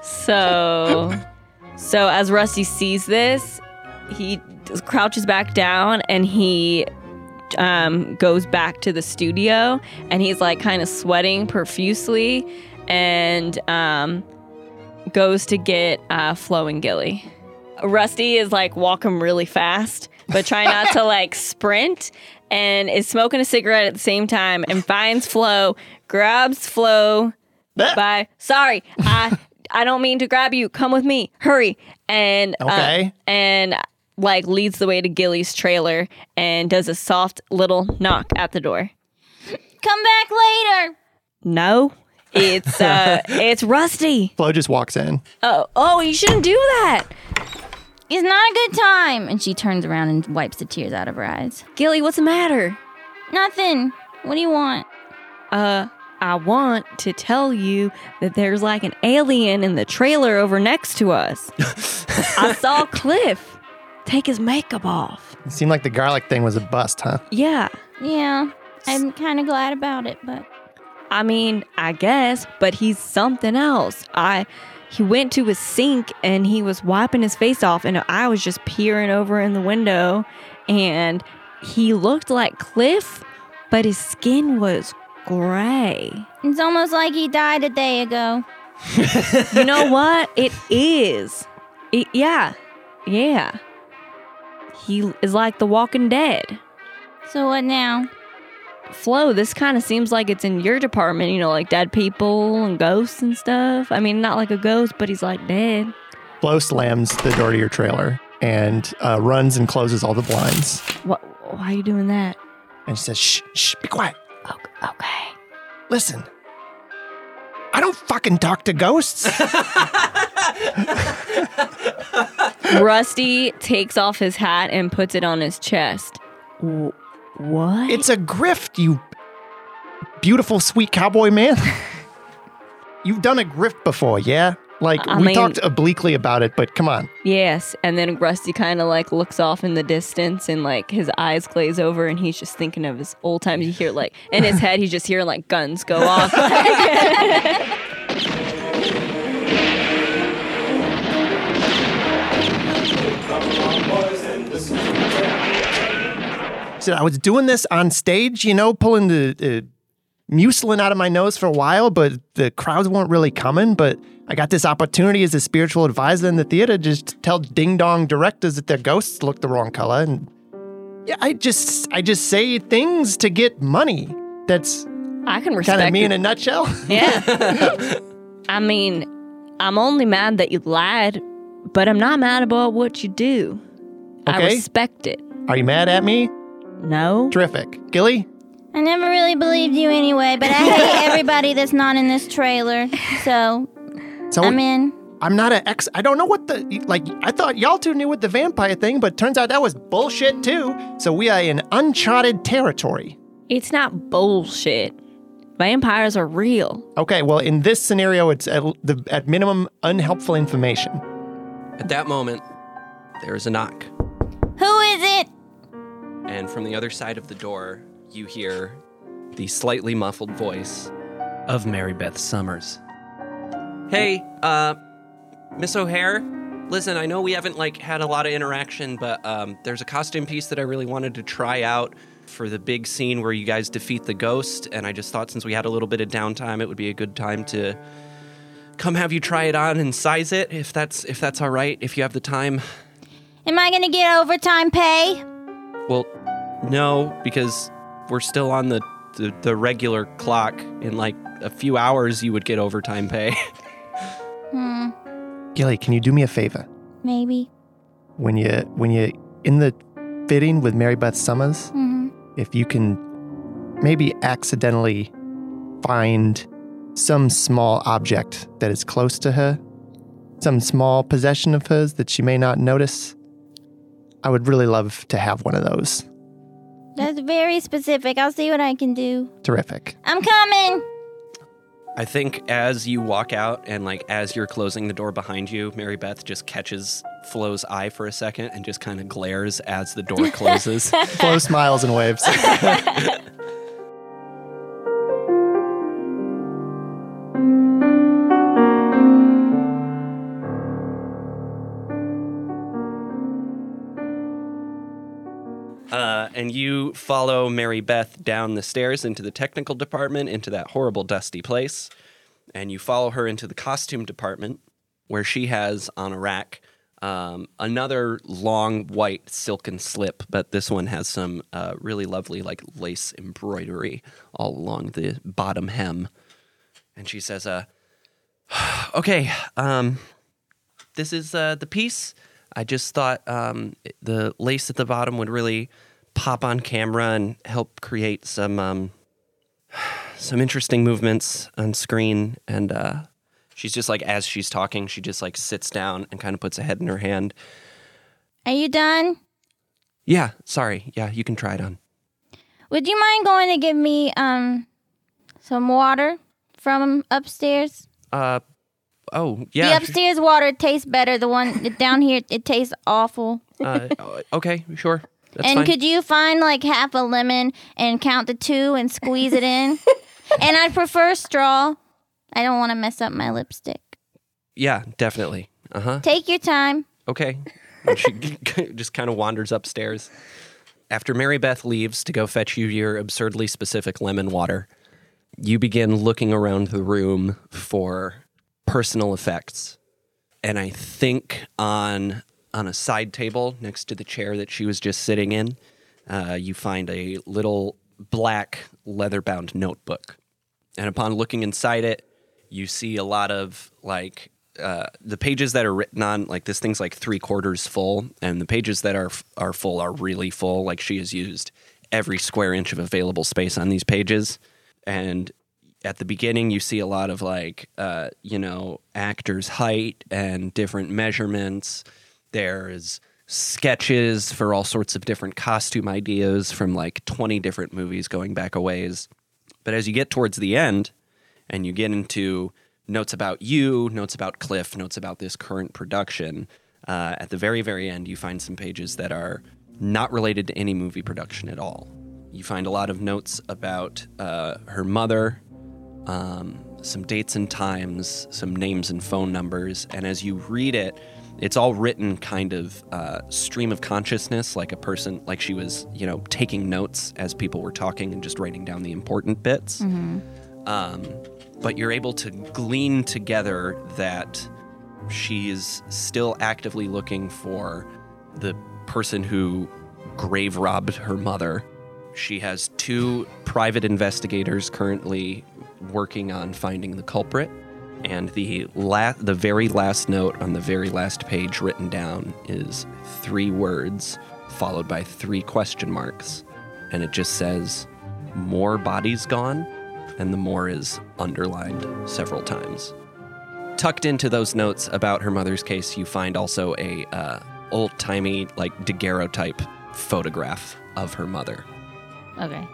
So as Rusty sees this, he crouches back down and he... goes back to the studio, and he's like kind of sweating profusely, and goes to get Flo and Gilly. Rusty is like walking really fast, but trying not to like sprint, and is smoking a cigarette at the same time, and finds Flo, grabs Flo by sorry, I don't mean to grab you. Come with me, hurry, and okay, and. Like leads the way to Gilly's trailer and does a soft little knock at the door. Come back later. No, it's Rusty. Flo just walks in. Oh, you shouldn't do that. It's not a good time. And she turns around and wipes the tears out of her eyes. Gilly, what's the matter? Nothing. What do you want? I want to tell you that there's like an alien in the trailer over next to us. I saw Cliff take his makeup off. It seemed like the garlic thing was a bust, huh? Yeah. I'm kind of glad about it, but... I mean, I guess, but he's something else. He went to his sink, and he was wiping his face off, and I was just peering over in the window, and he looked like Cliff, but his skin was gray. It's almost like he died a day ago. You know what? It is. Yeah. He is like the Walking Dead. So what now? Flo, this kind of seems like it's in your department, you know, like dead people and ghosts and stuff. I mean, not like a ghost, but he's like dead. Flo slams the door to your trailer and runs and closes all the blinds. What? Why are you doing that? And she says, shh, be quiet. Okay. Listen, I don't fucking talk to ghosts. Rusty takes off his hat and puts it on his chest. What? It's a grift, you beautiful, sweet cowboy man. You've done a grift before, yeah? Like, we talked obliquely about it, but come on. Yes, and then Rusty kind of like looks off in the distance and like his eyes glaze over and he's just thinking of his old times. You hear like, in his head, he's just hearing like guns go off. So I was doing this on stage, you know, pulling the mucilin out of my nose for a while, but the crowds weren't really coming. But I got this opportunity as a spiritual advisor in the theater just to tell ding-dong directors that their ghosts look the wrong color. And yeah, I just say things to get money. That's I can respect kind of me in a nutshell. Yeah. I mean, I'm only mad that you lied, but I'm not mad about what you do. Okay. I respect it. Are you mad at me? No. Terrific. Gilly? I never really believed you anyway, but I hate everybody that's not in this trailer, so I'm in. I'm not an ex... I don't know what the... Like, I thought y'all two knew what the vampire thing, but turns out that was bullshit, too. So we are in uncharted territory. It's not bullshit. Vampires are real. Okay, well, in this scenario, it's at minimum unhelpful information. At that moment, there is a knock. Who is it? And from the other side of the door, you hear the slightly muffled voice of Marybeth Summers. Hey, Miss O'Hare, listen, I know we haven't like had a lot of interaction, but there's a costume piece that I really wanted to try out for the big scene where you guys defeat the ghost. And I just thought since we had a little bit of downtime, it would be a good time to come have you try it on and size it, if that's all right, if you have the time. Am I going to get overtime pay? Well, no, because we're still on the regular clock. In like a few hours, you would get overtime pay. Gilly, can you do me a favor? Maybe. When you're in the fitting with Marybeth Summers, if you can maybe accidentally find some small object that is close to her, some small possession of hers that she may not notice, I would really love to have one of those. That's very specific. I'll see what I can do. Terrific. I'm coming! I think as you walk out and like as you're closing the door behind you, Marybeth just catches Flo's eye for a second and just kind of glares as the door closes. Flo smiles and waves. And you follow Marybeth down the stairs into the technical department, into that horrible dusty place. And you follow her into the costume department, where she has on a rack another long white silken slip. But this one has some really lovely like lace embroidery all along the bottom hem. And she says, okay, this is the piece. I just thought the lace at the bottom would really pop on camera and help create some interesting movements on screen. And she's just like, as she's talking, she just like sits down and kind of puts a head in her hand. Are you done? Yeah, sorry. Yeah, you can try it on. Would you mind going to give me some water from upstairs? Oh, yeah. The upstairs water tastes better. The one down here, it tastes awful. Okay, sure. That's and fine. Could you find like half a lemon and count to two and squeeze it in? And I'd prefer straw. I don't want to mess up my lipstick. Yeah, definitely. Take your time. Okay. And she just kind of wanders upstairs. After Marybeth leaves to go fetch you your absurdly specific lemon water, you begin looking around the room for personal effects. And I think on a side table next to the chair that she was just sitting in, you find a little black leather-bound notebook. And upon looking inside it, you see a lot of, like, the pages that are written on, like, this thing's, like, 3/4 full, and the pages that are full are really full. Like, she has used every square inch of available space on these pages. And at the beginning, you see a lot of, like, actors' height and different measurements. There's sketches for all sorts of different costume ideas from, like, 20 different movies going back a ways. But as you get towards the end and you get into notes about you, notes about Cliff, notes about this current production, at the very, very end, you find some pages that are not related to any movie production at all. You find a lot of notes about her mother, some dates and times, some names and phone numbers. And as you read it, it's all written kind of stream of consciousness, like a person, like she was, taking notes as people were talking and just writing down the important bits. But you're able to glean together that she is still actively looking for the person who grave robbed her mother. She has 2 private investigators currently working on finding the culprit, and the very last note on the very last page written down is 3 words followed by 3 question marks, and it just says, "More bodies gone," and the "more" is underlined several times. Tucked into those notes about her mother's case, you find also a old-timey, like, daguerreotype photograph of her mother. Okay.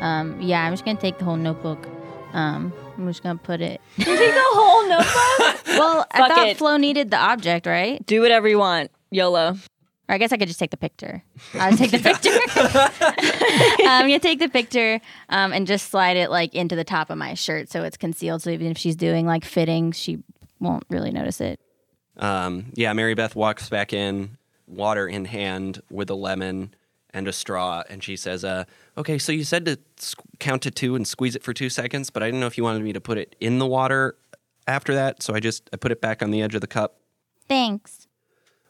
Yeah, I'm just going to take the whole notebook. I'm just going to put it. You take the whole notebook? Well, I thought it. Flo needed the object, right? Do whatever you want. YOLO. Or I guess I could just take the picture. I'll take the picture. I'm going to take the picture and just slide it like into the top of my shirt so it's concealed. So even if she's doing like fittings, she won't really notice it. Marybeth walks back in, water in hand, with a lemon and a straw, and she says, okay, so you said to count to 2 and squeeze it for 2 seconds, but I didn't know if you wanted me to put it in the water after that, so I put it back on the edge of the cup. Thanks.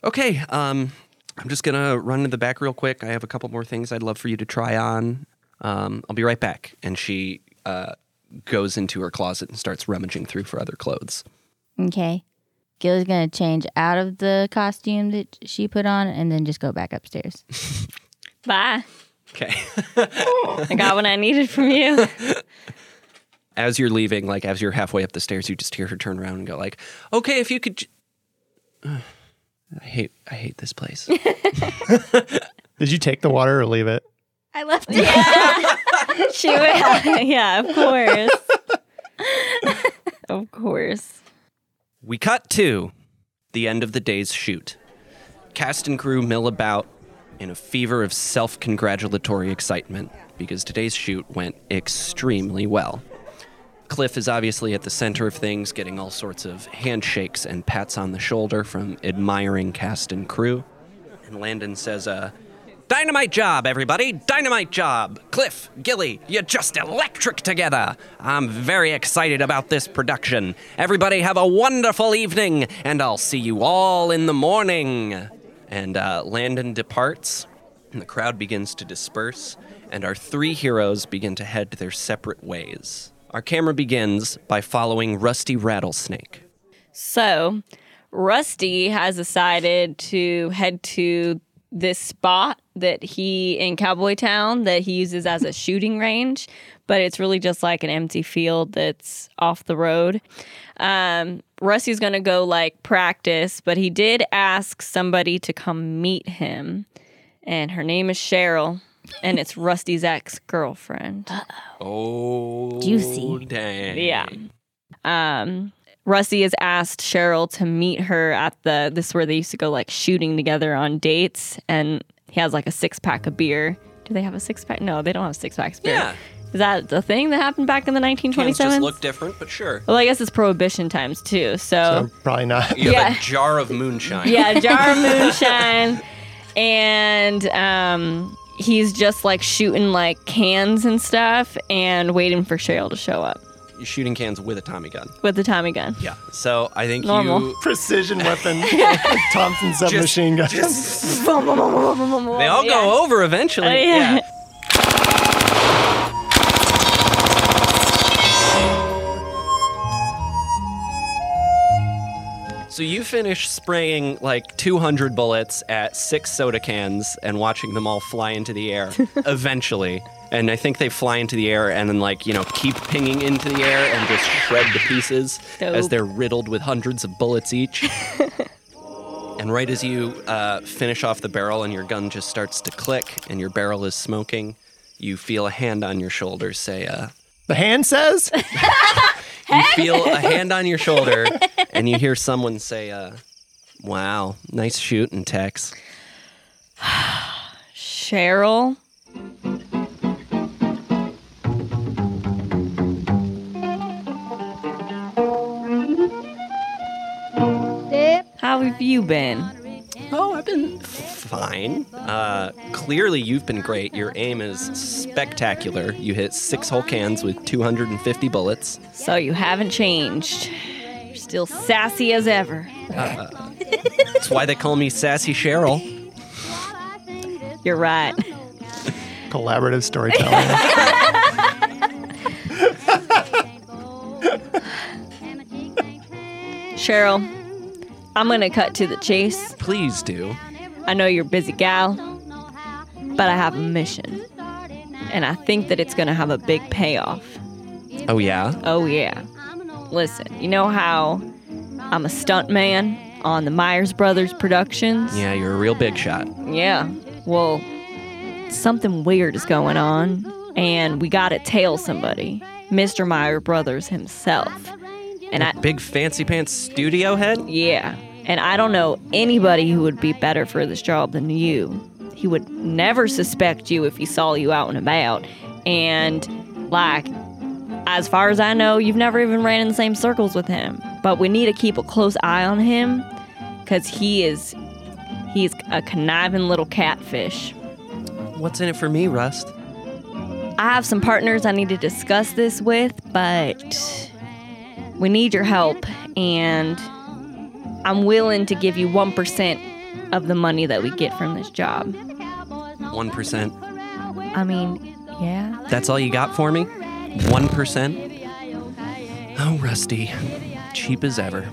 Okay, I'm just going to run to the back real quick. I have a couple more things I'd love for you to try on. I'll be right back. And she goes into her closet and starts rummaging through for other clothes. Okay. Gilly's going to change out of the costume that she put on and then just go back upstairs. Bye. Okay. I got what I needed from you. As you're leaving, as you're halfway up the stairs, you just hear her turn around and go okay, if you could... I hate this place. Did you take the water or leave it? I left it. Yeah. She would. Yeah, of course. Of course. We cut to the end of the day's shoot. Cast and crew mill about in a fever of self-congratulatory excitement because today's shoot went extremely well. Cliff is obviously at the center of things, getting all sorts of handshakes and pats on the shoulder from admiring cast and crew. And Landon says, dynamite job, everybody! Dynamite job! Cliff, Gilly, you're just electric together! I'm very excited about this production. Everybody have a wonderful evening, and I'll see you all in the morning! And Landon departs, and the crowd begins to disperse, and our three heroes begin to head their separate ways. Our camera begins by following Rusty Rattlesnake. So, Rusty has decided to head to this spot that he, in Cowboy Town, that he uses as a shooting range, but it's really just like an empty field that's off the road. Rusty's going to go, practice, but he did ask somebody to come meet him, and her name is Cheryl. And it's Rusty's ex-girlfriend. Oh, juicy. Dang. Yeah. Rusty has asked Cheryl to meet her at this is where they used to go shooting together on dates. And he has a 6-pack of beer. Do they have a 6-pack? No, they don't have 6-packs of beer. Yeah. Is that the thing that happened back in the 1927s? Cans just look different, but sure. Well, I guess it's Prohibition times, too. So probably not. You have a jar of moonshine. Yeah, a jar of moonshine. And... he's just shooting cans and stuff and waiting for Cheryl to show up. You're shooting cans with a Tommy gun. With a Tommy gun. Yeah. So I think you... Precision weapon. Thompson submachine gun. Just... They all go over eventually. Yeah. So you finish spraying 200 bullets at 6 soda cans and watching them all fly into the air eventually. And I think they fly into the air and then keep pinging into the air and just shred to pieces. Dope. As they're riddled with hundreds of bullets each. And right as you finish off the barrel and your gun just starts to click and your barrel is smoking, you feel a hand on your shoulder say, the hand says? You feel a hand on your shoulder, and you hear someone say, wow, nice shooting, Tex. Cheryl? How have you been? Oh, I've been fine. Clearly, you've been great. Your aim is spectacular. You hit 6 whole cans with 250 bullets. So you haven't changed. You're still sassy as ever. That's why they call me Sassy Cheryl. You're right. Collaborative storytelling. Cheryl, I'm going to cut to the chase. Please do. I know you're a busy gal, but I have a mission. And I think that it's going to have a big payoff. Oh, yeah? Oh, yeah. Listen, you know how I'm a stuntman on the Myers Brothers productions? Yeah, you're a real big shot. Yeah. Well, something weird is going on, and we got to tell somebody. Mr. Myers Brothers himself. And big fancy pants studio head? Yeah. And I don't know anybody who would be better for this job than you. He would never suspect you if he saw you out and about. And, as far as I know, you've never even ran in the same circles with him. But we need to keep a close eye on him because he's a conniving little catfish. What's in it for me, Rust? I have some partners I need to discuss this with, but we need your help, and I'm willing to give you 1% of the money that we get from this job. 1%? I mean, yeah. That's all you got for me? 1%? Oh, Rusty. Cheap as ever.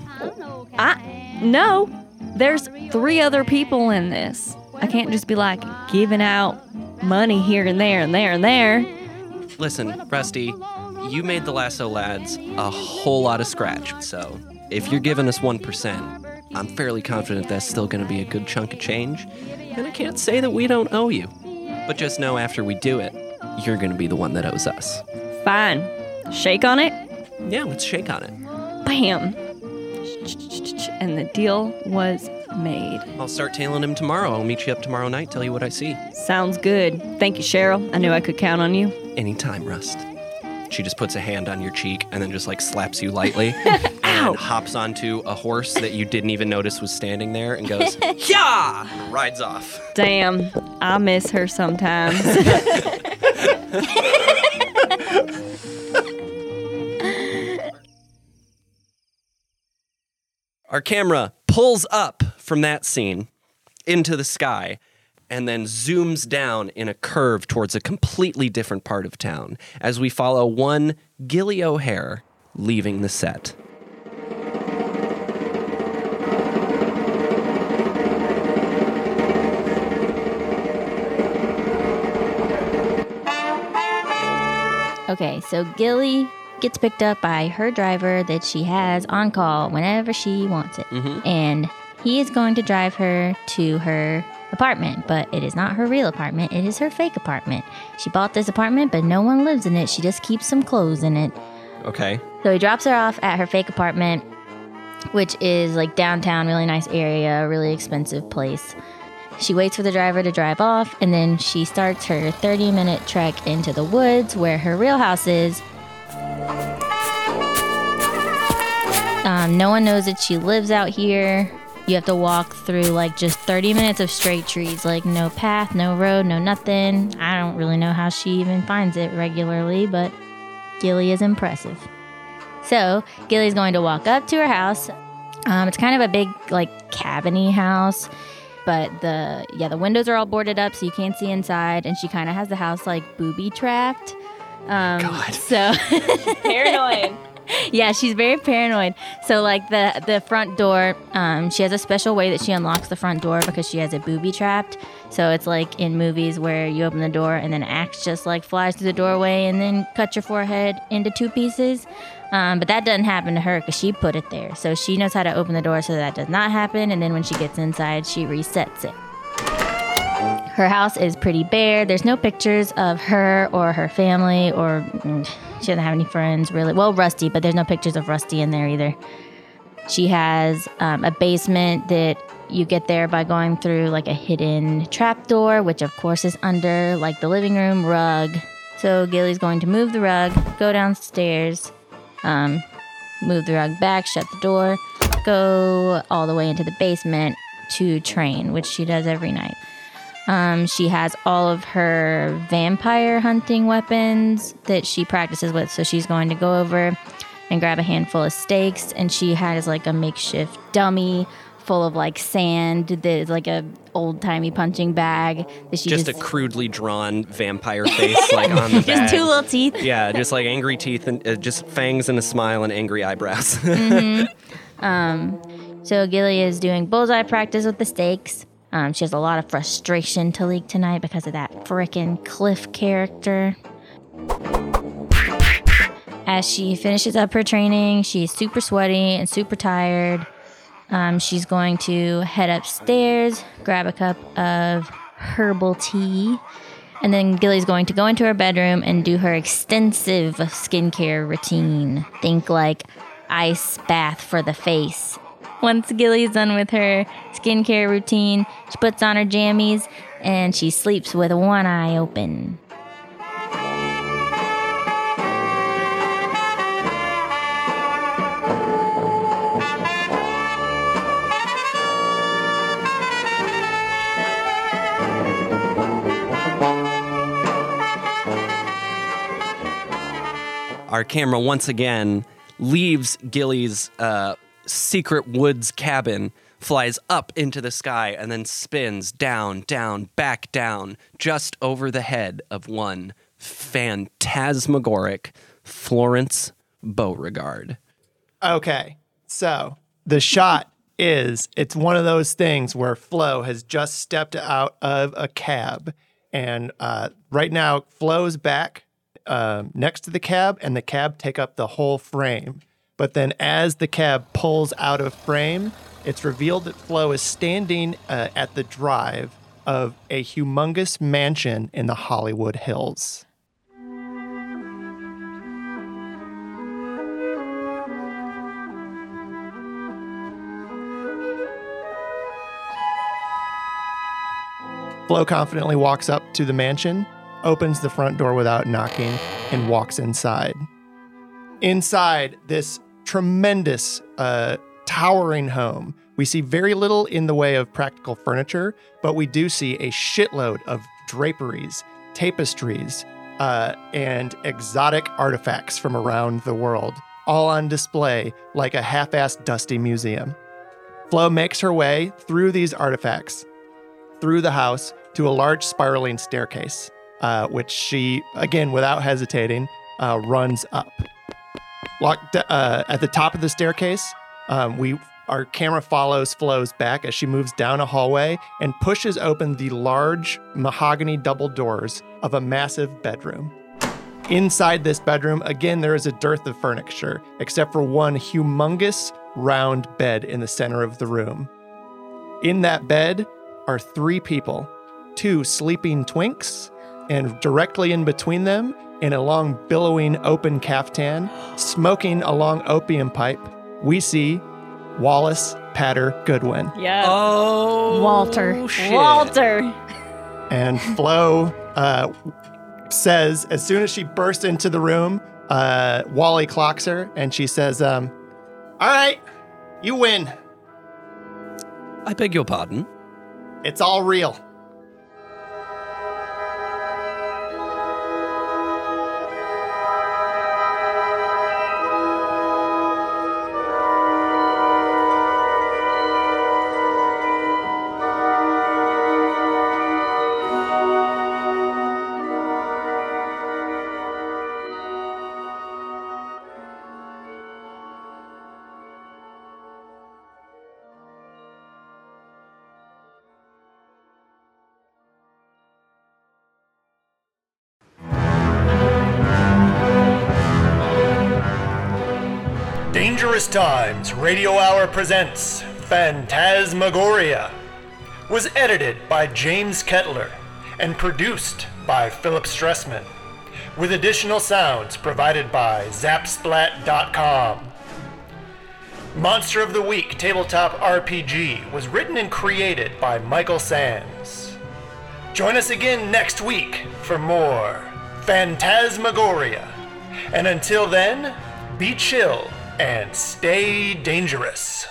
No. There's 3 other people in this. I can't just be like giving out money here and there and there and there. Listen, Rusty, you made the Lasso Lads a whole lot of scratch. So if you're giving us 1%, I'm fairly confident that's still going to be a good chunk of change. And I can't say that we don't owe you. But just know after we do it, you're going to be the one that owes us. Fine. Shake on it? Yeah, let's shake on it. Bam. And the deal was made. I'll start tailing him tomorrow. I'll meet you up tomorrow night, tell you what I see. Sounds good. Thank you, Cheryl. I knew I could count on you. Anytime, Rust. She just puts a hand on your cheek and then just like slaps you lightly and hops onto a horse that you didn't even notice was standing there and goes, yeah, and rides off. Damn, I miss her sometimes. Our camera pulls up from that scene into the sky and then zooms down in a curve towards a completely different part of town as we follow one Gilly O'Hare leaving the set. Okay, so Gilly gets picked up by her driver that she has on call whenever she wants it. Mm-hmm. And he is going to drive her to her apartment, but it is not her real apartment. It is her fake apartment. She bought this apartment, but no one lives in it. She just keeps some clothes in it. Okay. So he drops her off at her fake apartment, which is like downtown, really nice area, really expensive place. She waits for the driver to drive off, and then she starts her 30-minute trek into the woods where her real house is. No one knows that she lives out here. You have to walk through like just 30 minutes of straight trees, like no path, no road, no nothing. I don't really know how she even finds it regularly, but Gilly is impressive. So Gilly's going to walk up to her house. It's kind of a big like cabin-y house, but the windows are all boarded up so you can't see inside, and she kind of has the house like booby-trapped. God. So paranoid. Yeah, she's very paranoid. So, like, the front door, she has a special way that she unlocks the front door because she has it booby-trapped. So it's like in movies where you open the door and then an axe just, like, flies through the doorway and then cuts your forehead into 2 pieces. But that doesn't happen to her because she put it there. So she knows how to open the door so that does not happen. And then when she gets inside, she resets it. Her house is pretty bare. There's no pictures of her or her family, or she doesn't have any friends, really. Well, Rusty, but there's no pictures of Rusty in there either. She has a basement that you get there by going through like a hidden trapdoor, which of course is under like the living room rug. So Gilly's going to move the rug, go downstairs, move the rug back, shut the door, go all the way into the basement to train, which she does every night. She has all of her vampire hunting weapons that she practices with. So she's going to go over and grab a handful of stakes. And she has like a makeshift dummy full of like sand that is like a old-timey punching bag. That she just a crudely drawn vampire face like on the just bag. Just 2 little teeth. Yeah, just like angry teeth and just fangs and a smile and angry eyebrows. Mm-hmm. So Gilly is doing bullseye practice with the stakes. She has a lot of frustration to leak tonight because of that frickin' Cliff character. As she finishes up her training, she's super sweaty and super tired. She's going to head upstairs, grab a cup of herbal tea, and then Gilly's going to go into her bedroom and do her extensive skincare routine. Think like ice bath for the face. Once Gilly's done with her skincare routine, she puts on her jammies and she sleeps with one eye open. our camera once again leaves Gilly's secret woods cabin, flies up into the sky, and then spins down, down, back down, just over the head of one phantasmagoric Florence Beauregard. Okay, so the shot is, it's one of those things where Flo has just stepped out of a cab, and right now Flo's back next to the cab, and the cab take up the whole frame. But then as the cab pulls out of frame, it's revealed that Flo is standing at the drive of a humongous mansion in the Hollywood Hills. Flo confidently walks up to the mansion, opens the front door without knocking, and walks inside. Inside this tremendous, towering home, we see very little in the way of practical furniture, but we do see a shitload of draperies, tapestries, and exotic artifacts from around the world, all on display like a half-assed dusty museum. Flo makes her way through these artifacts, through the house, to a large spiraling staircase, which she, again, without hesitating, runs up. At the top of the staircase, our camera follows Flo's back as she moves down a hallway and pushes open the large mahogany double doors of a massive bedroom. Inside this bedroom, again, there is a dearth of furniture, except for one humongous round bed in the center of the room. In that bed are three people, two sleeping twinks, and directly in between them, in a long billowing open caftan, smoking a long opium pipe, we see Wallace Patter Goodwin. Yeah. Oh, Walter. Shit. Walter. And Flo says, as soon as she bursts into the room, Wally clocks her, and she says, all right, you win. I beg your pardon. It's all real. Dangerous Times Radio Hour presents Phantasmagoria. Was edited by James Kettler and produced by Philip Stressman, with additional sounds provided by Zapsplat.com. Monster of the Week Tabletop RPG was written and created by Michael Sands. Join us again next week for more Phantasmagoria. And until then, be chill and stay dangerous.